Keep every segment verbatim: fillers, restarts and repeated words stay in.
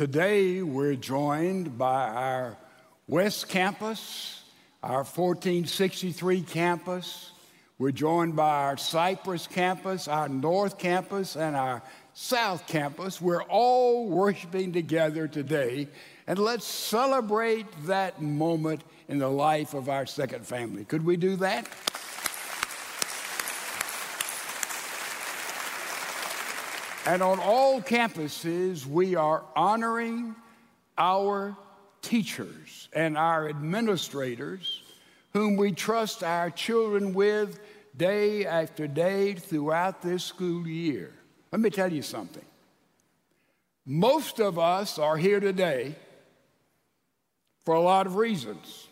Today, we're joined by our West Campus, our fourteen sixty-three campus. We're joined by our Cypress Campus, our North Campus, and our South Campus. We're all worshiping together today, and let's celebrate that moment in the life of our second family. Could we do that? And on all campuses, we are honoring our teachers and our administrators, whom we trust our children with day after day throughout this school year. Let me tell you something. Most of us are here today for a lot of reasons.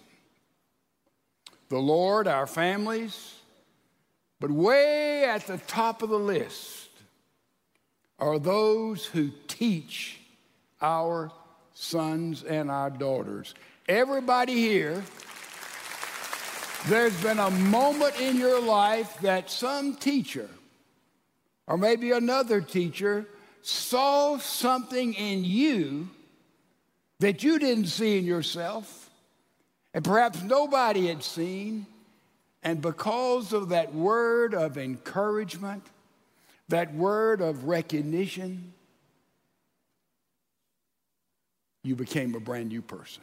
The Lord, our families, but way at the top of the list are those who teach our sons and our daughters. Everybody here, there's been a moment in your life that some teacher, or maybe another teacher, saw something in you that you didn't see in yourself, and perhaps nobody had seen, and because of that word of encouragement, that word of recognition, you became a brand new person.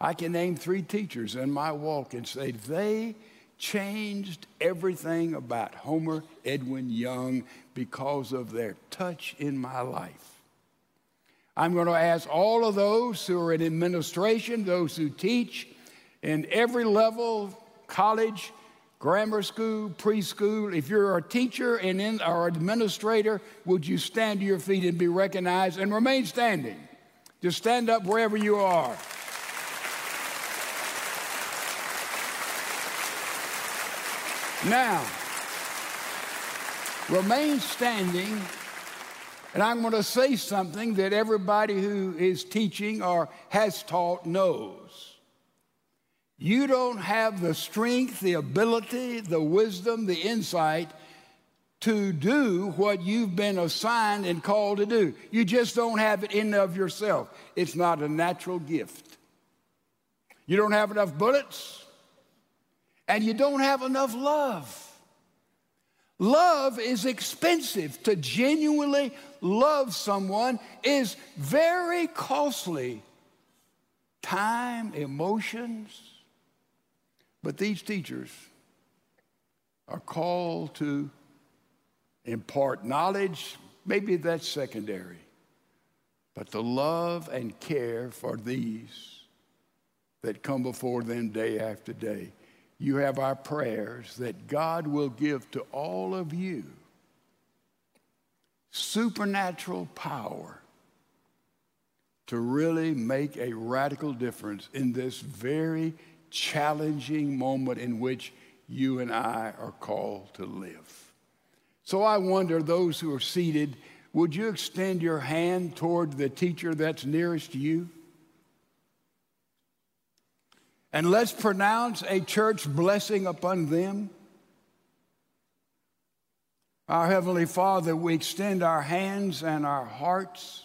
I can name three teachers in my walk and say they changed everything about Homer Edwin Young because of their touch in my life. I'm going to ask all of those who are in administration, those who teach in every level, college, grammar school, preschool, if you're a teacher and in, or administrator, would you stand to your feet and be recognized and remain standing? Just stand up wherever you are. Now, remain standing, and I'm going to say something that everybody who is teaching or has taught knows. You don't have the strength, the ability, the wisdom, the insight to do what you've been assigned and called to do. You just don't have it in and of yourself. It's not a natural gift. You don't have enough bullets, and you don't have enough love. Love is expensive. To genuinely love someone is very costly. Time, emotions. But these teachers are called to impart knowledge. Maybe that's secondary. But the love and care for these that come before them day after day. You have our prayers that God will give to all of you supernatural power to really make a radical difference in this very challenging moment in which you and I are called to live. So I wonder, those who are seated, would you extend your hand toward the teacher that's nearest you? And let's pronounce a church blessing upon them. Our Heavenly Father, we extend our hands and our hearts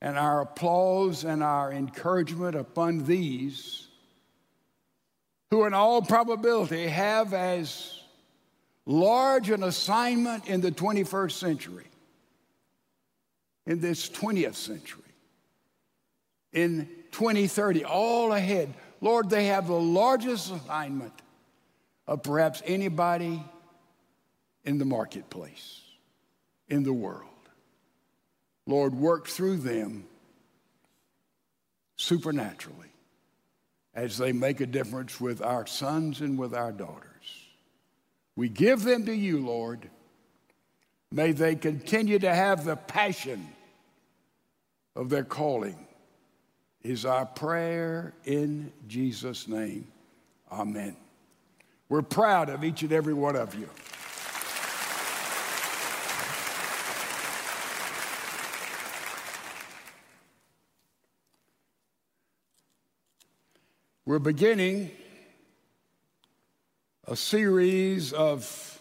and our applause and our encouragement upon these who in all probability have as large an assignment in the twenty-first century, in this twentieth century, in twenty thirty, all ahead. Lord, they have the largest assignment of perhaps anybody in the marketplace, in the world. Lord, work through them supernaturally, as they make a difference with our sons and with our daughters. We give them to you, Lord. May they continue to have the passion of their calling, is our prayer in Jesus' name. Amen. We're proud of each and every one of you. We're beginning a series of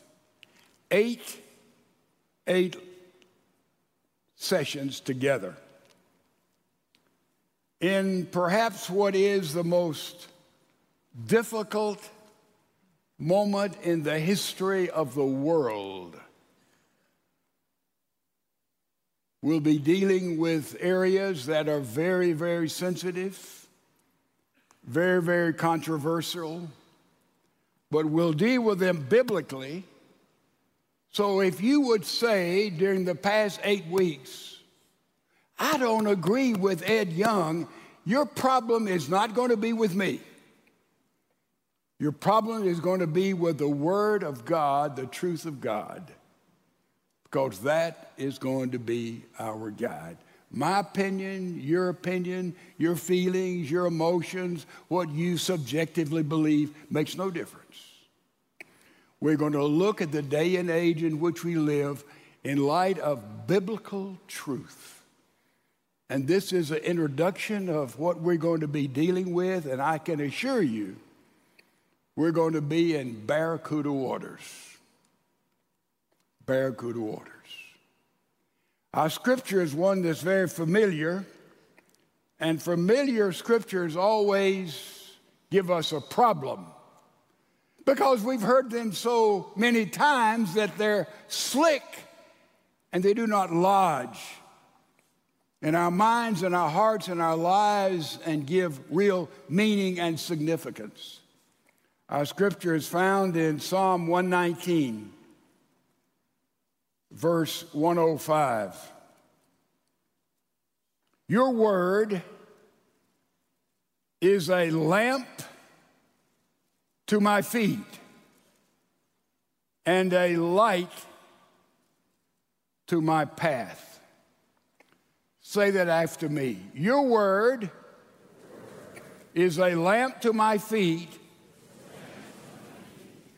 eight, eight sessions together in perhaps what is the most difficult moment in the history of the world. We'll be dealing with areas that are very, very sensitive, very, very controversial, but we'll deal with them biblically. So if you would say during the past eight weeks, I don't agree with Ed Young, your problem is not going to be with me. Your problem is going to be with the Word of God, the truth of God, because that is going to be our guide. My opinion, your opinion, your feelings, your emotions, what you subjectively believe makes no difference. We're going to look at the day and age in which we live in light of biblical truth. And this is an introduction of what we're going to be dealing with, and I can assure you, we're going to be in barracuda waters. Barracuda waters. Our scripture is one that's very familiar, and familiar scriptures always give us a problem because we've heard them so many times that they're slick and they do not lodge in our minds and our hearts and our lives and give real meaning and significance. Our scripture is found in Psalm one nineteen. Verse one oh five, your word is a lamp to my feet and a light to my path. Say that after me. Your word is a lamp to my feet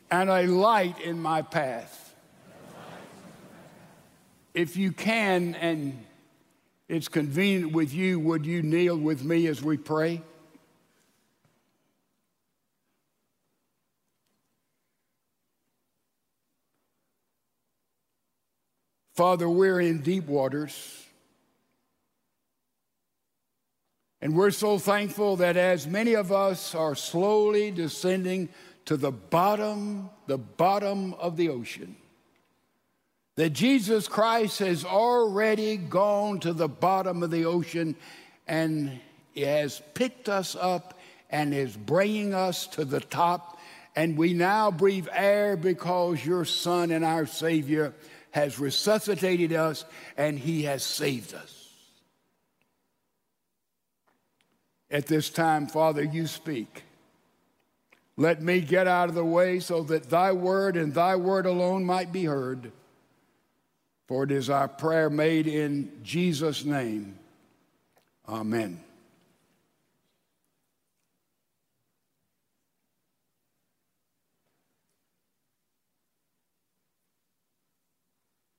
and a light in my path. If you can, and it's convenient with you, would you kneel with me as we pray? Father, we're in deep waters, and we're so thankful that as many of us are slowly descending to the bottom, the bottom of the ocean, that Jesus Christ has already gone to the bottom of the ocean and has picked us up and is bringing us to the top. And we now breathe air because your Son and our Savior has resuscitated us and he has saved us. At this time, Father, you speak. Let me get out of the way so that thy word and thy word alone might be heard. For it is our prayer made in Jesus' name. Amen.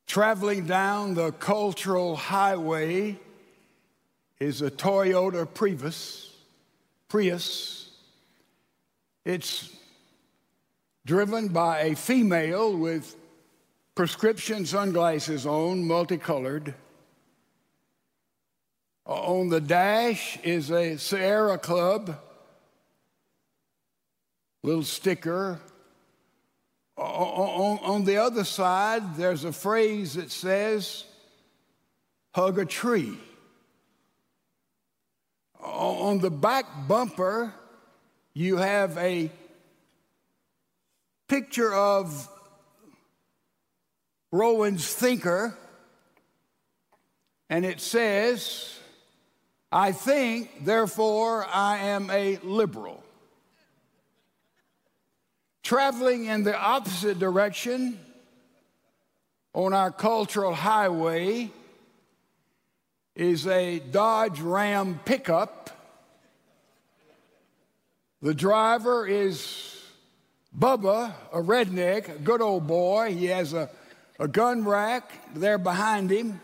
Traveling down the cultural highway is a Toyota Prius. Prius. It's driven by a female with prescription sunglasses on, multicolored. On the dash is a Sierra Club, little sticker. On the other side, there's a phrase that says, hug a tree. On the back bumper, you have a picture of Rowan's Thinker, and it says, I think, therefore I am a liberal. Traveling in the opposite direction on our cultural highway is a Dodge Ram pickup. The driver is Bubba, a redneck, a good old boy. He has a A gun rack there behind him.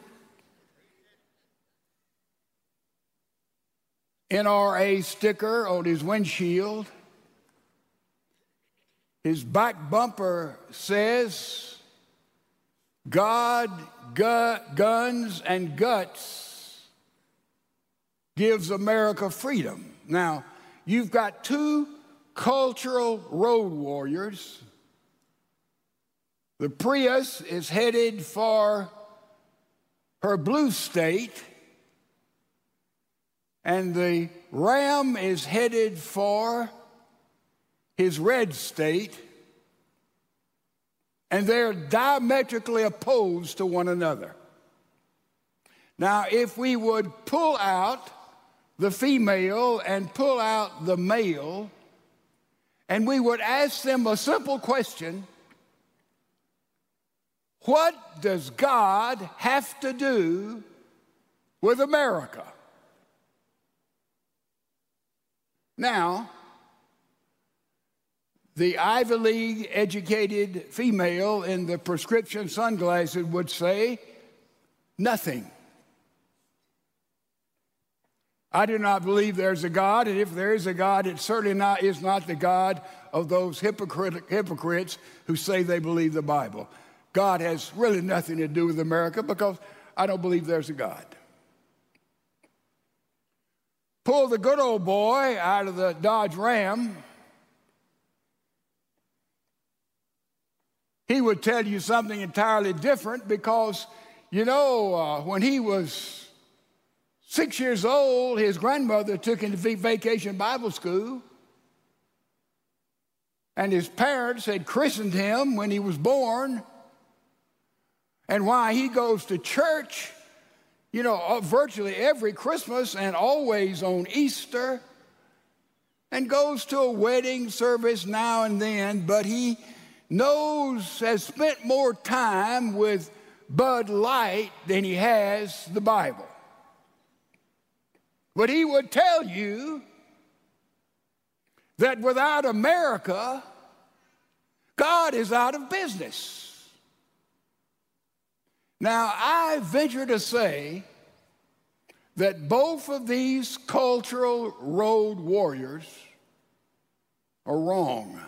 N R A sticker on his windshield. His back bumper says, God, gu- guns, and guts gives America freedom. Now, you've got two cultural road warriors. The Prius is headed for her blue state, and the Ram is headed for his red state, and they're diametrically opposed to one another. Now, if we would pull out the female and pull out the male, and we would ask them a simple question, what does God have to do with America? Now, the Ivy League-educated female in the prescription sunglasses would say, nothing. I do not believe there's a God, and if there is a God, it certainly not, is not the God of those hypocritic, hypocrites who say they believe the Bible. God has really nothing to do with America because I don't believe there's a God. Pull the good old boy out of the Dodge Ram. He would tell you something entirely different because, you know, uh, when he was Six years old, his grandmother took him to vacation Bible school, and his parents had christened him when he was born. And why he goes to church, you know, virtually every Christmas and always on Easter, and goes to a wedding service now and then, but he knows, has spent more time with Bud Light than he has the Bible. But he would tell you that without America, God is out of business. Now, I venture to say that both of these cultural road warriors are wrong.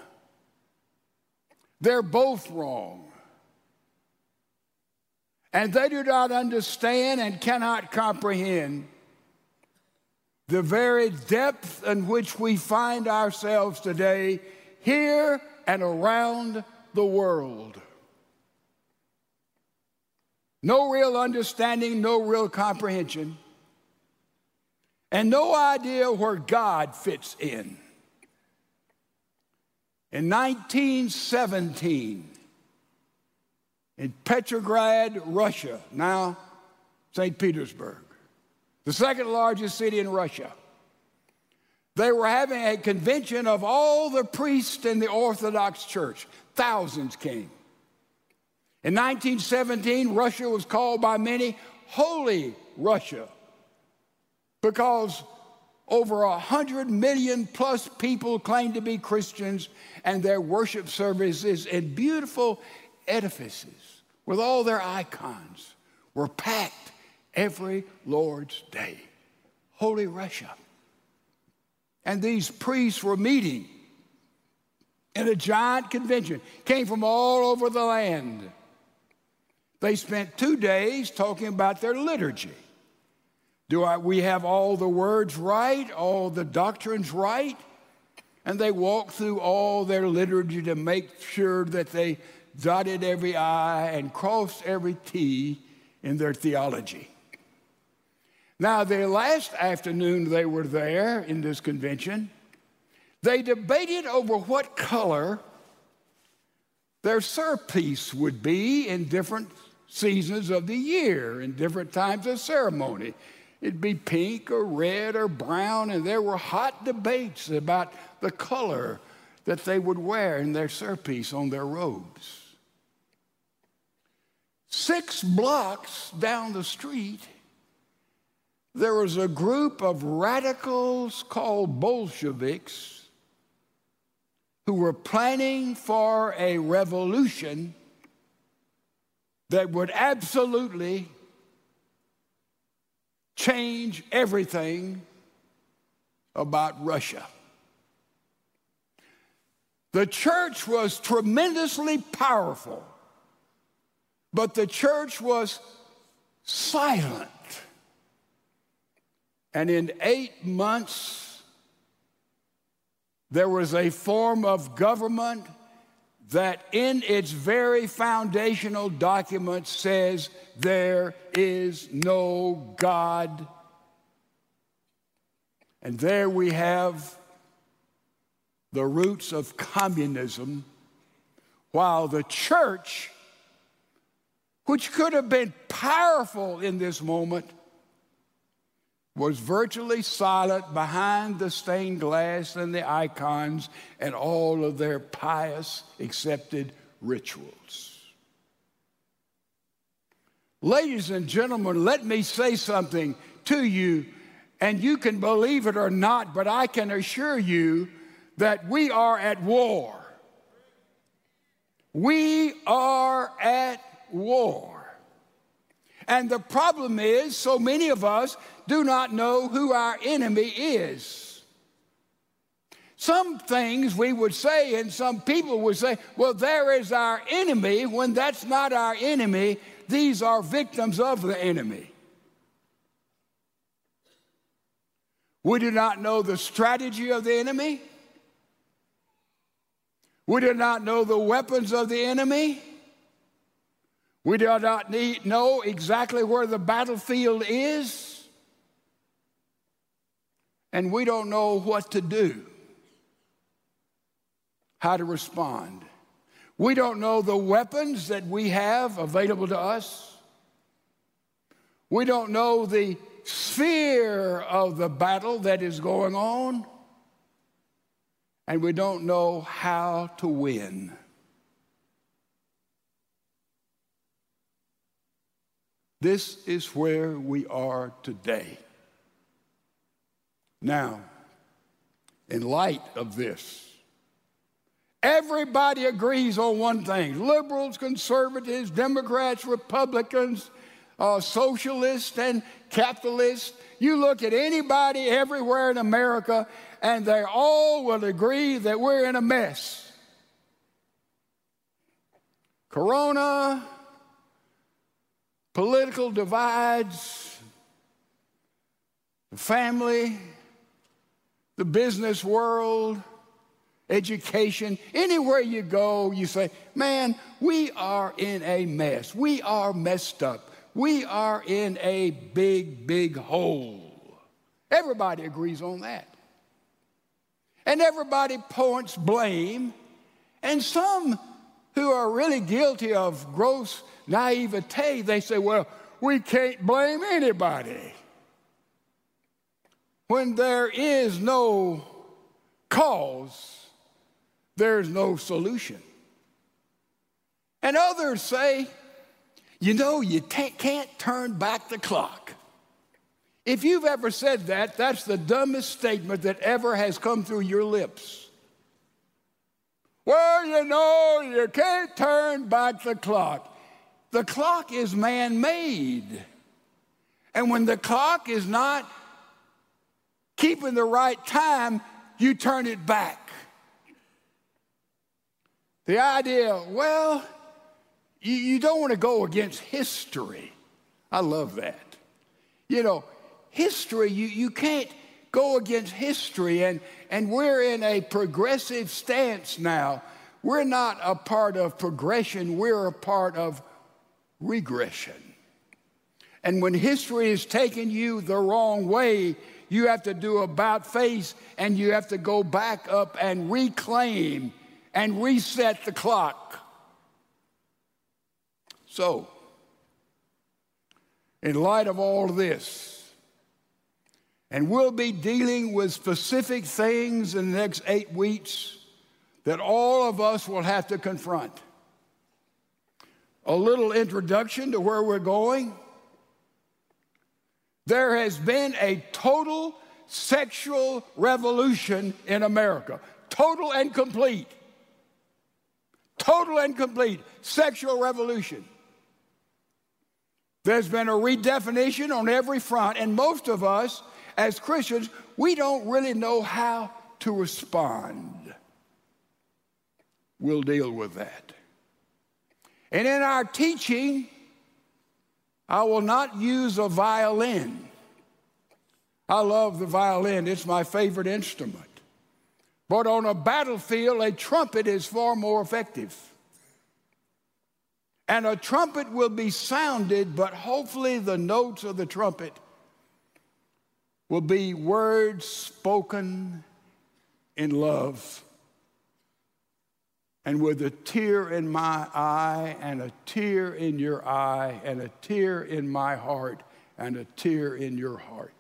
They're both wrong. And they do not understand and cannot comprehend the very depth in which we find ourselves today, here and around the world. No real understanding, no real comprehension, and no idea where God fits in. In nineteen seventeen, in Petrograd, Russia, now Saint Petersburg, the second largest city in Russia, they were having a convention of all the priests in the Orthodox Church. Thousands came. In nineteen seventeen, Russia was called by many Holy Russia because over one hundred million plus people claimed to be Christians, and their worship services in beautiful edifices with all their icons were packed every Lord's Day. Holy Russia. And these priests were meeting in a giant convention, came from all over the land. They spent two days talking about their liturgy. Do I, we have all the words right, all the doctrines right? And they walked through all their liturgy to make sure that they dotted every I and crossed every T in their theology. Now, the last afternoon they were there in this convention, they debated over what color their surplice would be in different seasons of the year, in different times of ceremony. It'd be pink or red or brown, and there were hot debates about the color that they would wear in their surplice on their robes. Six blocks down the street, there was a group of radicals called Bolsheviks who were planning for a revolution that would absolutely change everything about Russia. The church was tremendously powerful, but the church was silent And in eight months, there was a form of government that in its very foundational document says there is no God. And there we have the roots of communism, while the church, which could have been powerful in this moment, was virtually silent behind the stained glass and the icons and all of their pious accepted rituals. Ladies and gentlemen, let me say something to you, and you can believe it or not, but I can assure you that we are at war. We are at war. And the problem is, so many of us do not know who our enemy is. Some things we would say, and some people would say, well, there is our enemy, when that's not our enemy. These are victims of the enemy. We do not know the strategy of the enemy. We do not know the weapons of the enemy. We do not need, know exactly where the battlefield is, and we don't know what to do, how to respond. We don't know the weapons that we have available to us. We don't know the sphere of the battle that is going on, and we don't know how to win. This is where we are today. Now, in light of this, everybody agrees on one thing. Liberals, conservatives, Democrats, Republicans, uh, socialists, and capitalists. You look at anybody everywhere in America, and they all will agree that we're in a mess. Corona, political divides, the family, the business world, education. Anywhere you go, you say, man, we are in a mess. We are messed up. We are in a big, big hole. Everybody agrees on that. And everybody points blame. And some who are really guilty of gross naivete, they say, well, we can't blame anybody when there is no cause, there's no solution. And others say, you know, you can't turn back the clock. If you've ever said that, that's the dumbest statement that ever has come through your lips. Well, you know, you can't turn back the clock. The clock is man-made. And when the clock is not keeping the right time, you turn it back. The idea, well, you, you don't want to go against history. I love that. You know, history, you, you can't go against history, and, and we're in a progressive stance now. We're not a part of progression, we're a part of regression. And when history is taking you the wrong way, you have to do about face, and you have to go back up and reclaim and reset the clock. So, in light of all this, and we'll be dealing with specific things in the next eight weeks that all of us will have to confront. A little introduction to where we're going. There has been a total sexual revolution in America. Total and complete. Total and complete sexual revolution. There's been a redefinition on every front, and most of us, as Christians, we don't really know how to respond. We'll deal with that. And in our teaching, I will not use a violin. I love the violin. It's my favorite instrument. But on a battlefield, a trumpet is far more effective. And a trumpet will be sounded, but hopefully the notes of the trumpet will be words spoken in love. And with a tear in my eye, and a tear in your eye, and a tear in my heart, and a tear in your heart.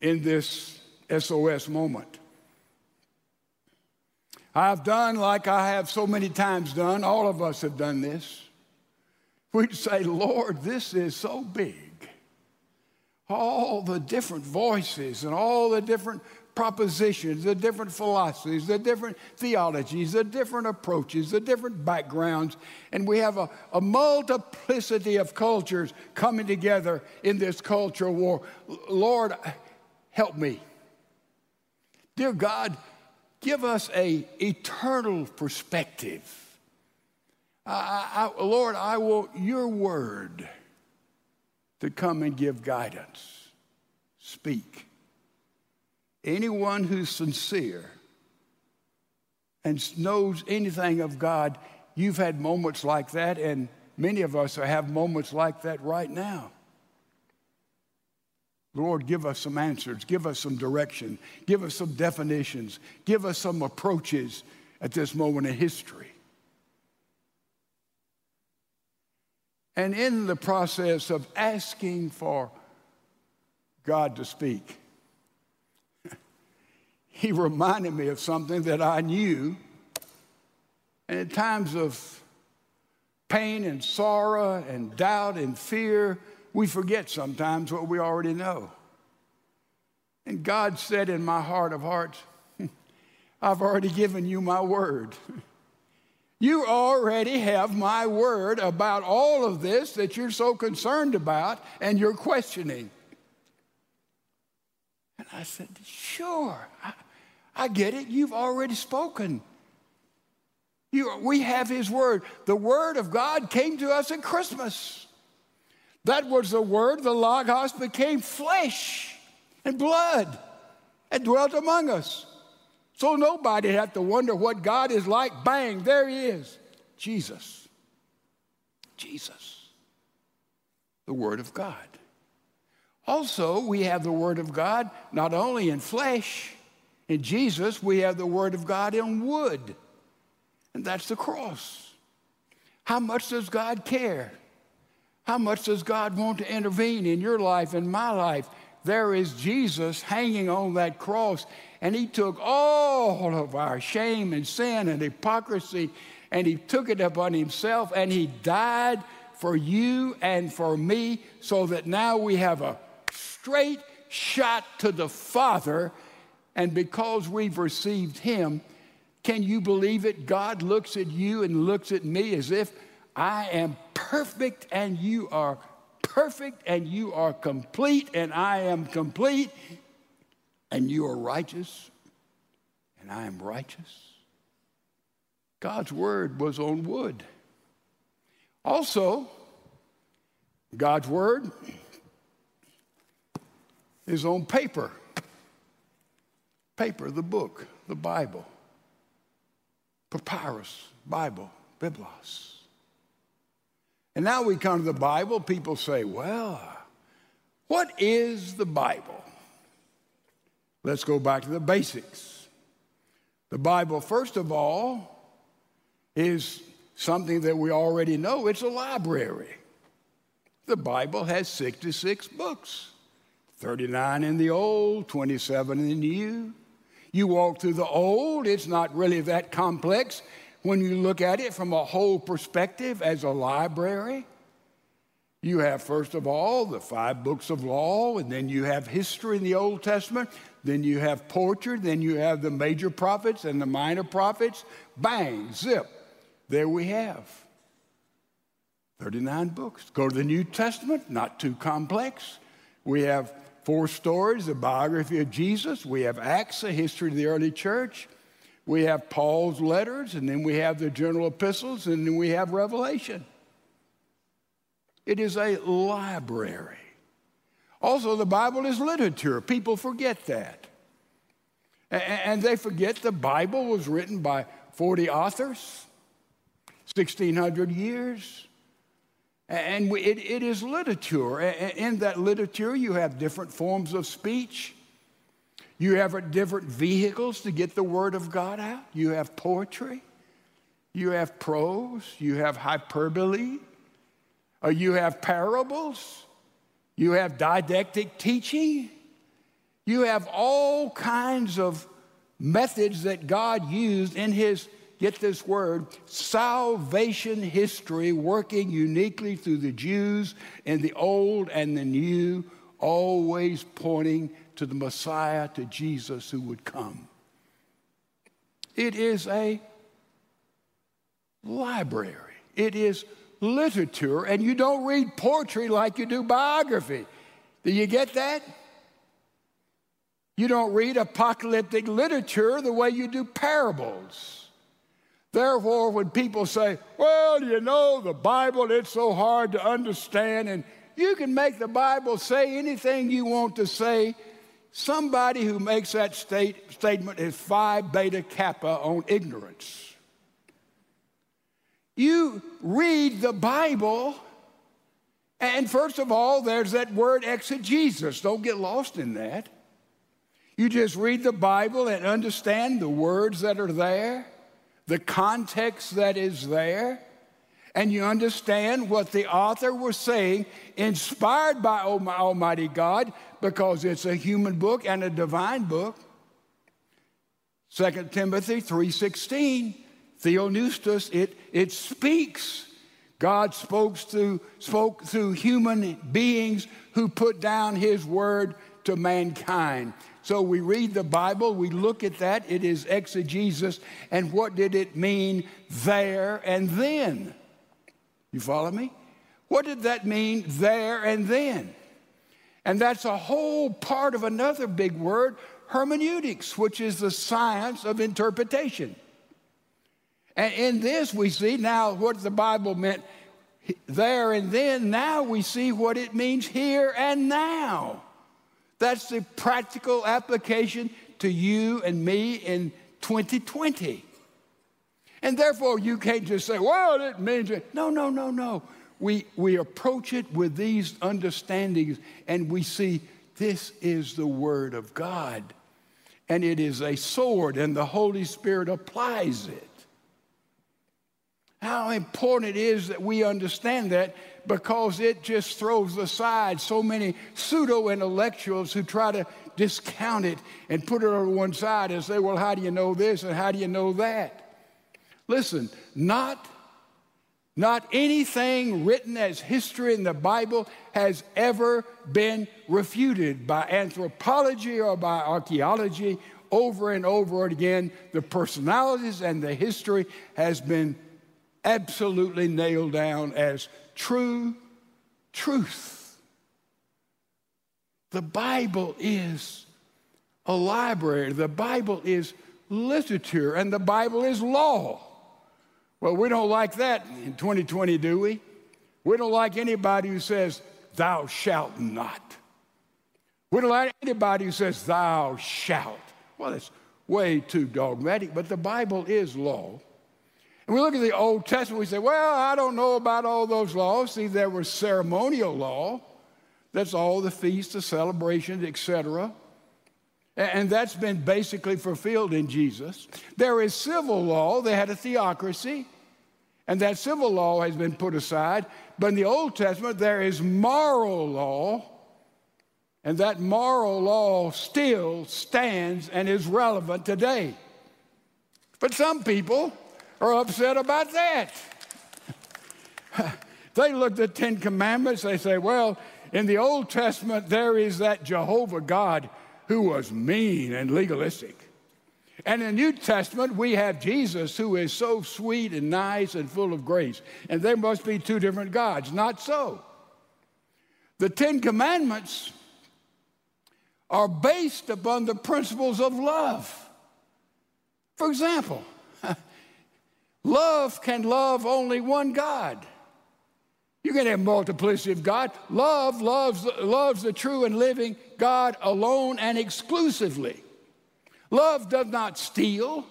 In this S O S moment, I've done like I have so many times done. All of us have done this. We'd say, Lord, this is so big. All the different voices and all the different propositions, the different philosophies, the different theologies, the different approaches, the different backgrounds. And we have a, a multiplicity of cultures coming together in this cultural war. Lord, help me. Dear God, give us an eternal perspective. I, I, Lord, I want your word to come and give guidance. Speak. Anyone who's sincere and knows anything of God, you've had moments like that, and many of us have moments like that right now. Lord, give us some answers. Give us some direction. Give us some definitions. Give us some approaches at this moment in history. And in the process of asking for God to speak, he reminded me of something that I knew. And in times of pain and sorrow and doubt and fear, we forget sometimes what we already know. And God said in my heart of hearts, I've already given you my word. You already have my word about all of this that you're so concerned about and you're questioning. And I said, sure, I, I get it. You've already spoken. You, we have his word. The word of God came to us at Christmas. That was the word. The Logos became flesh and blood and dwelt among us. So nobody had to wonder what God is like. Bang, there he is. Jesus. Jesus. The word of God. Also, we have the word of God not only in flesh. In Jesus, we have the word of God in wood. And that's the cross. How much does God care? How much does God want to intervene in your life and my life? There is Jesus hanging on that cross, and he took all of our shame and sin and hypocrisy, and he took it upon himself, and he died for you and for me, so that now we have a straight shot to the Father, and because we've received him, can you believe it? God looks at you and looks at me as if I am perfect and you are perfect and you are complete and I am complete and you are righteous and I am righteous. God's word was on wood. Also, God's word is on paper. Paper, the book, the Bible. Papyrus, Bible, Biblos. And now we come to the Bible. People say, well, what is the Bible? Let's go back to the basics. The Bible, first of all, is something that we already know. It's a library. The Bible has sixty-six books, thirty-nine in the Old, twenty-seven in the New. You walk through the Old, it's not really that complex. When you look at it from a whole perspective as a library, you have, first of all, the five books of law, and then you have history in the Old Testament, then you have poetry, then you have the major prophets and the minor prophets. Bang, zip, there we have thirty-nine books. Go to the New Testament, not too complex. We have four stories, the biography of Jesus. We have Acts, a history of the early church. We have Paul's letters, and then we have the general epistles, and then we have Revelation. It is a library. Also, the Bible is literature. People forget that. And they forget the Bible was written by forty authors, sixteen hundred years. And it, it is literature. In that literature, you have different forms of speech. You have different vehicles to get the Word of God out. You have poetry. You have prose. You have hyperbole. You have parables. You have didactic teaching. You have all kinds of methods that God used in his, get this word, salvation history, working uniquely through the Jews in the Old and the New, always pointing to the Messiah, to Jesus who would come. It is a library. It is literature, and you don't read poetry like you do biography. Do you get that? You don't read apocalyptic literature the way you do parables. Therefore, when people say, well, you know, the Bible, it's so hard to understand, and you can make the Bible say anything you want to say, somebody who makes that state, statement is Phi Beta Kappa on ignorance. You read the Bible, and first of all, there's that word exegesis. Don't get lost in that. You just read the Bible and understand the words that are there, the context that is there, and you understand what the author was saying, inspired by Almighty God, because it's a human book and a divine book. Second Timothy three sixteen, Theonustus, it, it speaks. God spoke through, spoke through human beings who put down his word to mankind. So we read the Bible, we look at that, it is exegesis, and what did it mean there and then? You follow me? What did that mean there and then? And that's a whole part of another big word, hermeneutics, which is the science of interpretation. And in this we see now what the Bible meant there and then, now we see what it means here and now. That's the practical application to you and me in twenty twenty. And therefore, you can't just say, well, it means it. No, no, no, no. We, we approach it with these understandings, and we see this is the Word of God, and it is a sword, and the Holy Spirit applies it. How important it is that we understand that, because it just throws aside so many pseudo-intellectuals who try to discount it and put it on one side and say, well, how do you know this and how do you know that? Listen, not, not anything written as history in the Bible has ever been refuted by anthropology or by archaeology. Over and over again, the personalities and the history has been absolutely nailed down as true truth. The Bible is a library. The Bible is literature, and the Bible is law. Well, we don't like that in twenty twenty, do we? We don't like anybody who says, thou shalt not. We don't like anybody who says, thou shalt. Well, that's way too dogmatic, but the Bible is law. And we look at the Old Testament, we say, well, I don't know about all those laws. See, there was ceremonial law. That's all the feasts, the celebrations, et cetera. And that's been basically fulfilled in Jesus. There is civil law. They had a theocracy. And that civil law has been put aside. But in the Old Testament, there is moral law. And that moral law still stands and is relevant today. But some people are upset about that. They looked at the Ten Commandments, they say, well, in the Old Testament, there is that Jehovah God who was mean and legalistic. And in the New Testament, we have Jesus who is so sweet and nice and full of grace. And there must be two different gods. Not so. The Ten Commandments are based upon the principles of love. For example, love can love only one God. You can have multiplicity of God. Love loves, loves the true and living God alone and exclusively. Love does not steal.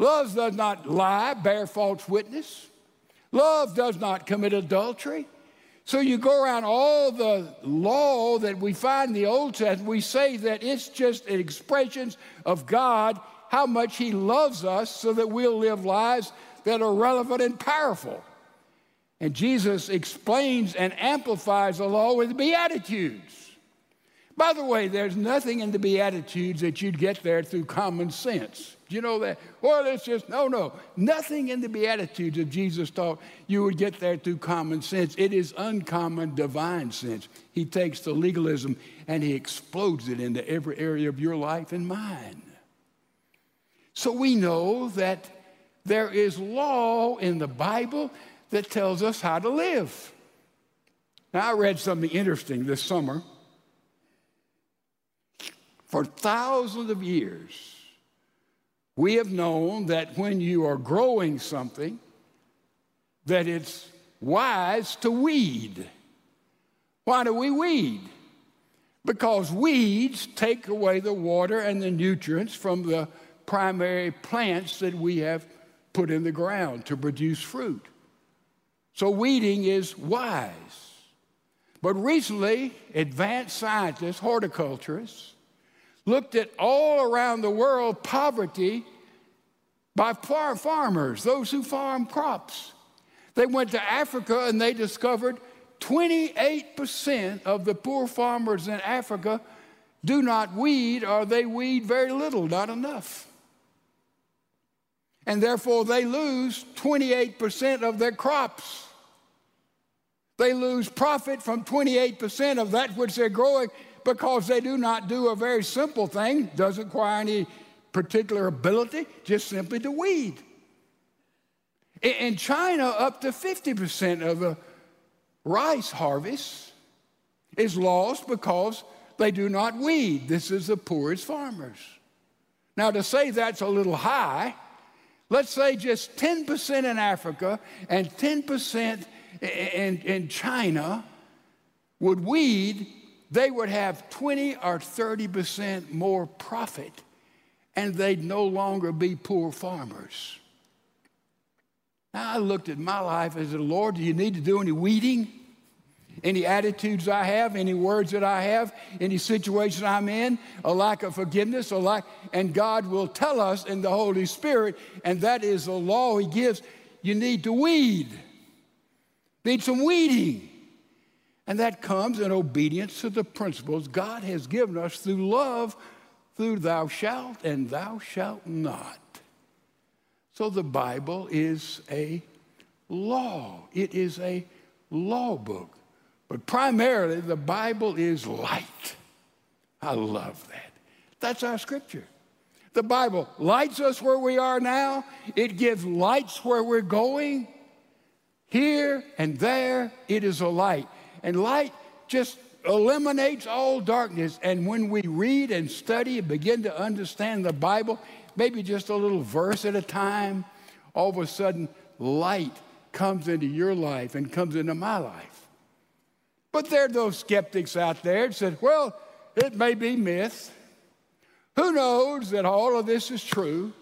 Love does not lie, bear false witness. Love does not commit adultery. So you go around all the law that we find in the Old Testament, we say that it's just expressions of God, how much he loves us so that we'll live lives that are relevant and powerful. And Jesus explains and amplifies the law with the Beatitudes. By the way, there's nothing in the Beatitudes that you'd get there through common sense. Do you know that? Well, it's just, no, no. Nothing in the Beatitudes of Jesus' taught you would get there through common sense. It is uncommon divine sense. He takes the legalism and he explodes it into every area of your life and mine. So we know that there is law in the Bible that tells us how to live. Now, I read something interesting this summer. For thousands of years, we have known that when you are growing something, that it's wise to weed. Why do we weed? Because weeds take away the water and the nutrients from the primary plants that we have put in the ground to produce fruit. So weeding is wise. But recently, advanced scientists, horticulturists, looked at all around the world poverty by far farmers, those who farm crops. They went to Africa and they discovered twenty-eight percent of the poor farmers in Africa do not weed, or they weed very little, not enough. And therefore they lose twenty-eight percent of their crops. They lose profit from twenty-eight percent of that which they're growing, because they do not do a very simple thing, doesn't require any particular ability, just simply to weed. In China, up to fifty percent of the rice harvest is lost because they do not weed. This is the poorest farmers. Now, to say that's a little high, let's say just ten percent in Africa and ten percent in, in China would weed, they would have twenty or thirty percent more profit, and they'd no longer be poor farmers. Now, I looked at my life and said, Lord, do you need to do any weeding? Any attitudes I have, any words that I have, any situation I'm in, a lack of forgiveness, a lack, and God will tell us in the Holy Spirit, and that is the law he gives. You need to weed. Need some weeding. And that comes in obedience to the principles God has given us through love, through thou shalt and thou shalt not. So the Bible is a law. It is a law book. But primarily, the Bible is light. I love that. That's our scripture. The Bible lights us where we are now. It gives lights where we're going. Here and there, it is a light. And light just eliminates all darkness. And when we read and study and begin to understand the Bible, maybe just a little verse at a time, all of a sudden light comes into your life and comes into my life. But there are those skeptics out there that said, well, it may be myth. Who knows that all of this is true?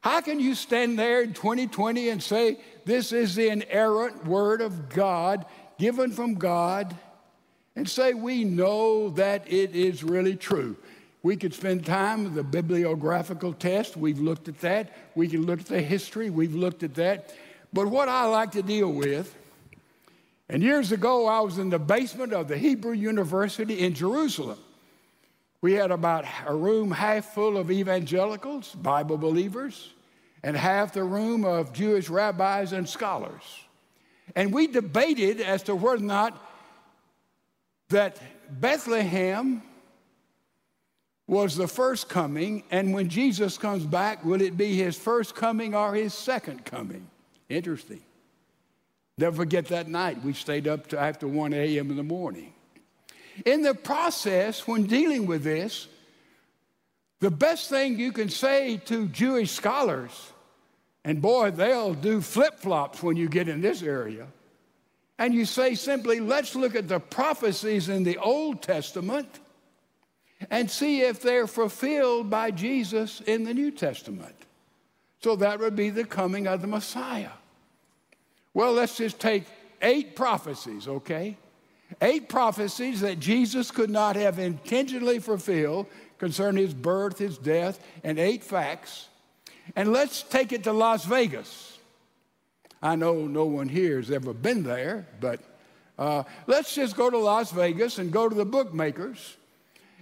How can you stand there in twenty twenty and say this is the inerrant word of God given from God, and say we know that it is really true? We could spend time with the bibliographical test. We've looked at that. We can look at the history. We've looked at that. But what I like to deal with, and years ago I was in the basement of the Hebrew University in Jerusalem. We had about a room half full of evangelicals, Bible believers, and half the room of Jewish rabbis and scholars. And we debated as to whether or not that Bethlehem was the first coming, and when Jesus comes back, will it be his first coming or his second coming? Interesting. Never forget that night. We stayed up to after one A M in the morning. In the process, when dealing with this, the best thing you can say to Jewish scholars, and boy, they'll do flip-flops when you get in this area. and you say simply, let's look at the prophecies in the Old Testament and see if they're fulfilled by Jesus in the New Testament. So that would be the coming of the Messiah. Well, let's just take eight prophecies, okay? Eight prophecies that Jesus could not have intentionally fulfilled concerning his birth, his death, and eight facts. And let's take it to Las Vegas. I know no one here has ever been there, but uh, let's just go to Las Vegas and go to the bookmakers,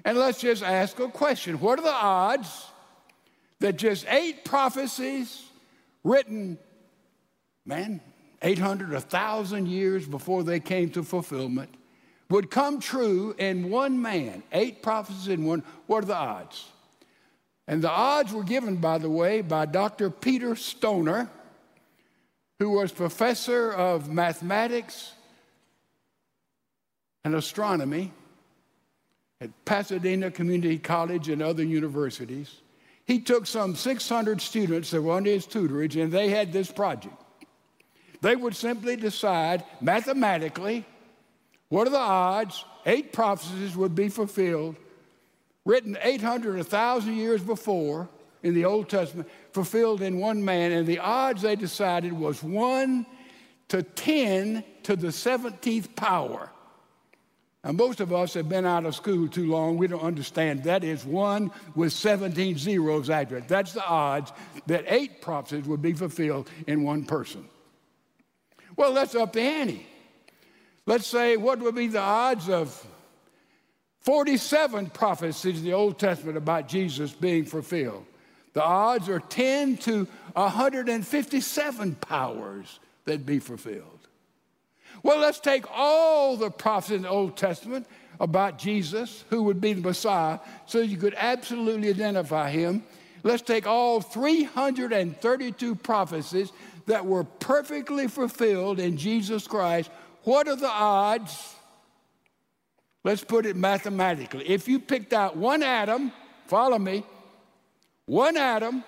and let's just ask a question. What are the odds that just eight prophecies written, man, eight hundred, a thousand years before they came to fulfillment, would come true in one man? Eight prophecies in one. What are the odds? And the odds were given, by the way, by Doctor Peter Stoner, who was professor of mathematics and astronomy at Pasadena Community College and other universities. He took some six hundred students that were under his tutorage, and they had this project. They would simply decide mathematically what are the odds eight prophecies would be fulfilled, written eight hundred, a thousand years before in the Old Testament, fulfilled in one man. And the odds they decided was one to ten to the seventeenth power. Now, most of us have been out of school too long. We don't understand. That is one with seventeen zeros after it. That's the odds that eight prophecies would be fulfilled in one person. Well, let's up the ante. Let's say, what would be the odds of forty-seven prophecies in the Old Testament about Jesus being fulfilled? The odds are ten to one hundred fifty-seven powers that'd be fulfilled. Well, let's take all the prophets in the Old Testament about Jesus, who would be the Messiah, so you could absolutely identify him. Let's take all three hundred thirty-two prophecies that were perfectly fulfilled in Jesus Christ. What are the odds? Let's put it mathematically. If you picked out one atom, follow me, one atom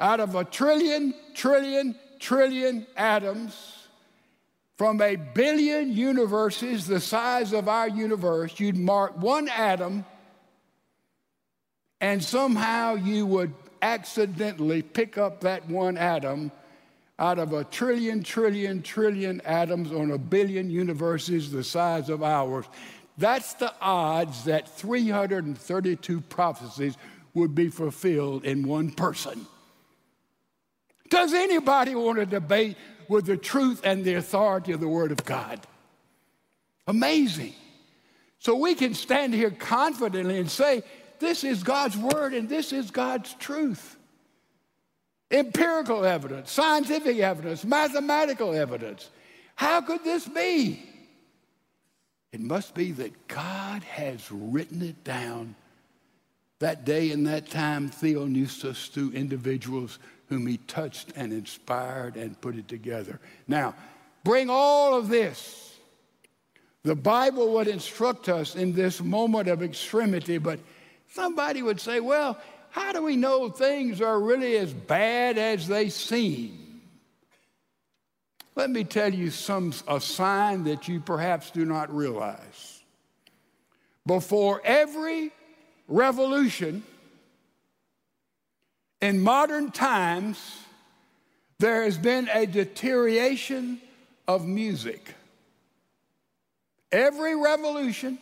out of a trillion, trillion, trillion atoms, from a billion universes the size of our universe, you'd mark one atom, and somehow you would accidentally pick up that one atom out of a trillion, trillion, trillion atoms on a billion universes the size of ours. That's the odds that three hundred thirty-two prophecies would be fulfilled in one person. Does anybody want to debate with the truth and the authority of the Word of God? Amazing. So we can stand here confidently and say, this is God's Word and this is God's truth. Empirical evidence, scientific evidence, mathematical evidence. How could this be? It must be that God has written it down that day and that time, Theonustus, through individuals whom he touched and inspired and put it together. Now, bring all of this. The Bible would instruct us in this moment of extremity, but somebody would say, well, how do we know things are really as bad as they seem? Let me tell you some, a sign that you perhaps do not realize. Before every revolution in modern times, there has been a deterioration of music. Every revolution,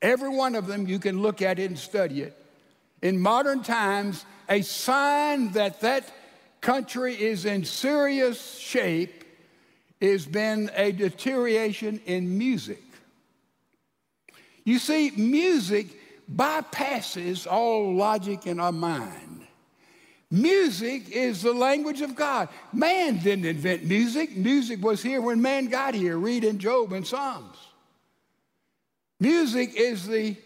every one of them, you can look at it and study it. In modern times, a sign that that country is in serious shape has been a deterioration in music. You see, music bypasses all logic in our mind. Music is the language of God. Man didn't invent music. Music was here when man got here. Read in Job and Psalms. Music is the,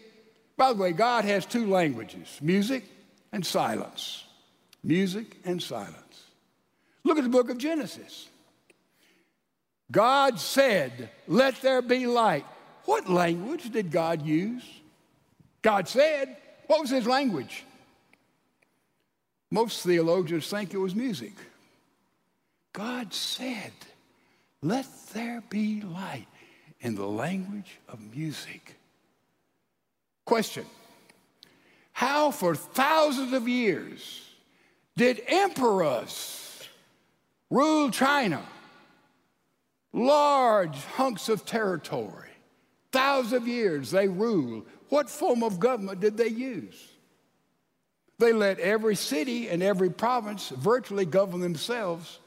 by the way, God has two languages, music and silence. Music and silence. Look at the book of Genesis. God said, let there be light. What language did God use? God said. What was his language? Most theologians think it was music. God said, Let there be light in the language of music. Question: how for thousands of years did emperors rule China? Large hunks of territory, thousands of years they ruled. What form of government did they use? They let every city and every province virtually govern themselves,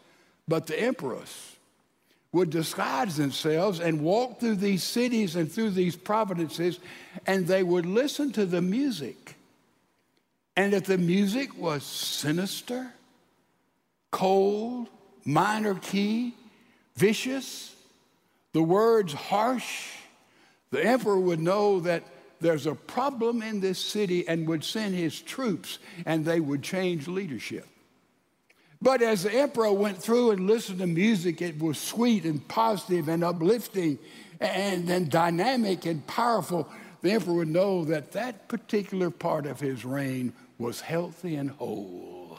but the emperors would disguise themselves and walk through these cities and through these provinces, and they would listen to the music. And if the music was sinister, cold, minor key, vicious, the words harsh, the emperor would know that there's a problem in this city and would send his troops, and they would change leadership. But as the emperor went through and listened to music, it was sweet and positive and uplifting and, and dynamic and powerful. The emperor would know that that particular part of his reign was healthy and whole.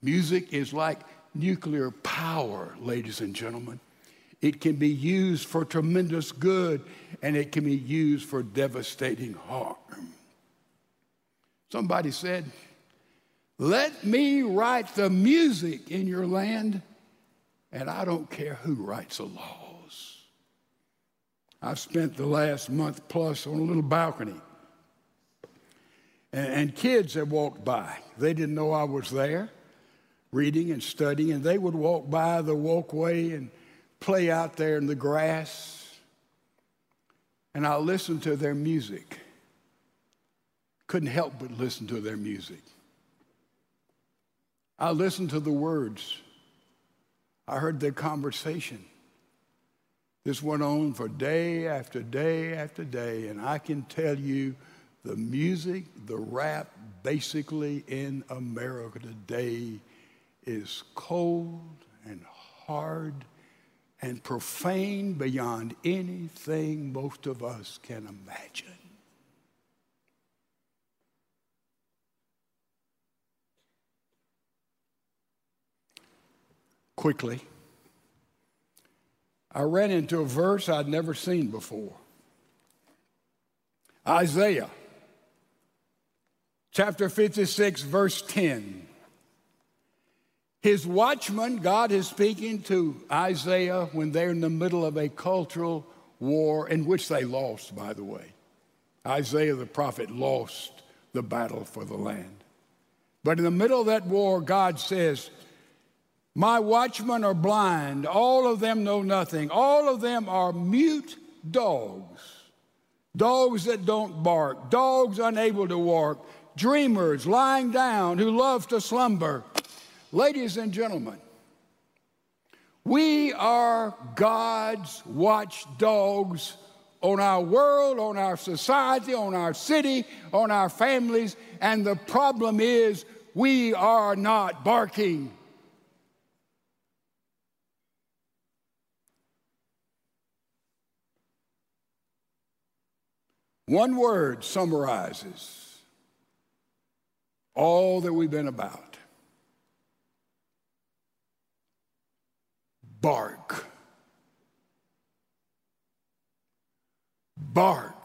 Music is like nuclear power, ladies and gentlemen. It can be used for tremendous good, and it can be used for devastating harm. Somebody said, "Let me write the music in your land, and I don't care who writes the laws." I've spent the last month plus on a little balcony, and, and kids have walked by. They didn't know I was there, reading and studying, and they would walk by the walkway and play out there in the grass, and I listened to their music. Couldn't help but listen to their music. I listened to the words. I heard their conversation. This went on for day after day after day, and I can tell you the music, the rap, basically in America today is cold and hard and profane beyond anything most of us can imagine. Quickly, I ran into a verse I'd never seen before. Isaiah chapter fifty-six, verse ten. His watchmen, God is speaking to Isaiah when they're in the middle of a cultural war in which they lost, by the way. Isaiah the prophet lost the battle for the land. But in the middle of that war, God says, "My watchmen are blind. All of them know nothing. All of them are mute dogs, dogs that don't bark, dogs unable to walk, dreamers lying down who love to slumber." Ladies and gentlemen, we are God's watchdogs on our world, on our society, on our city, on our families, and the problem is we are not barking. One word summarizes all that we've been about. Bark. Bark.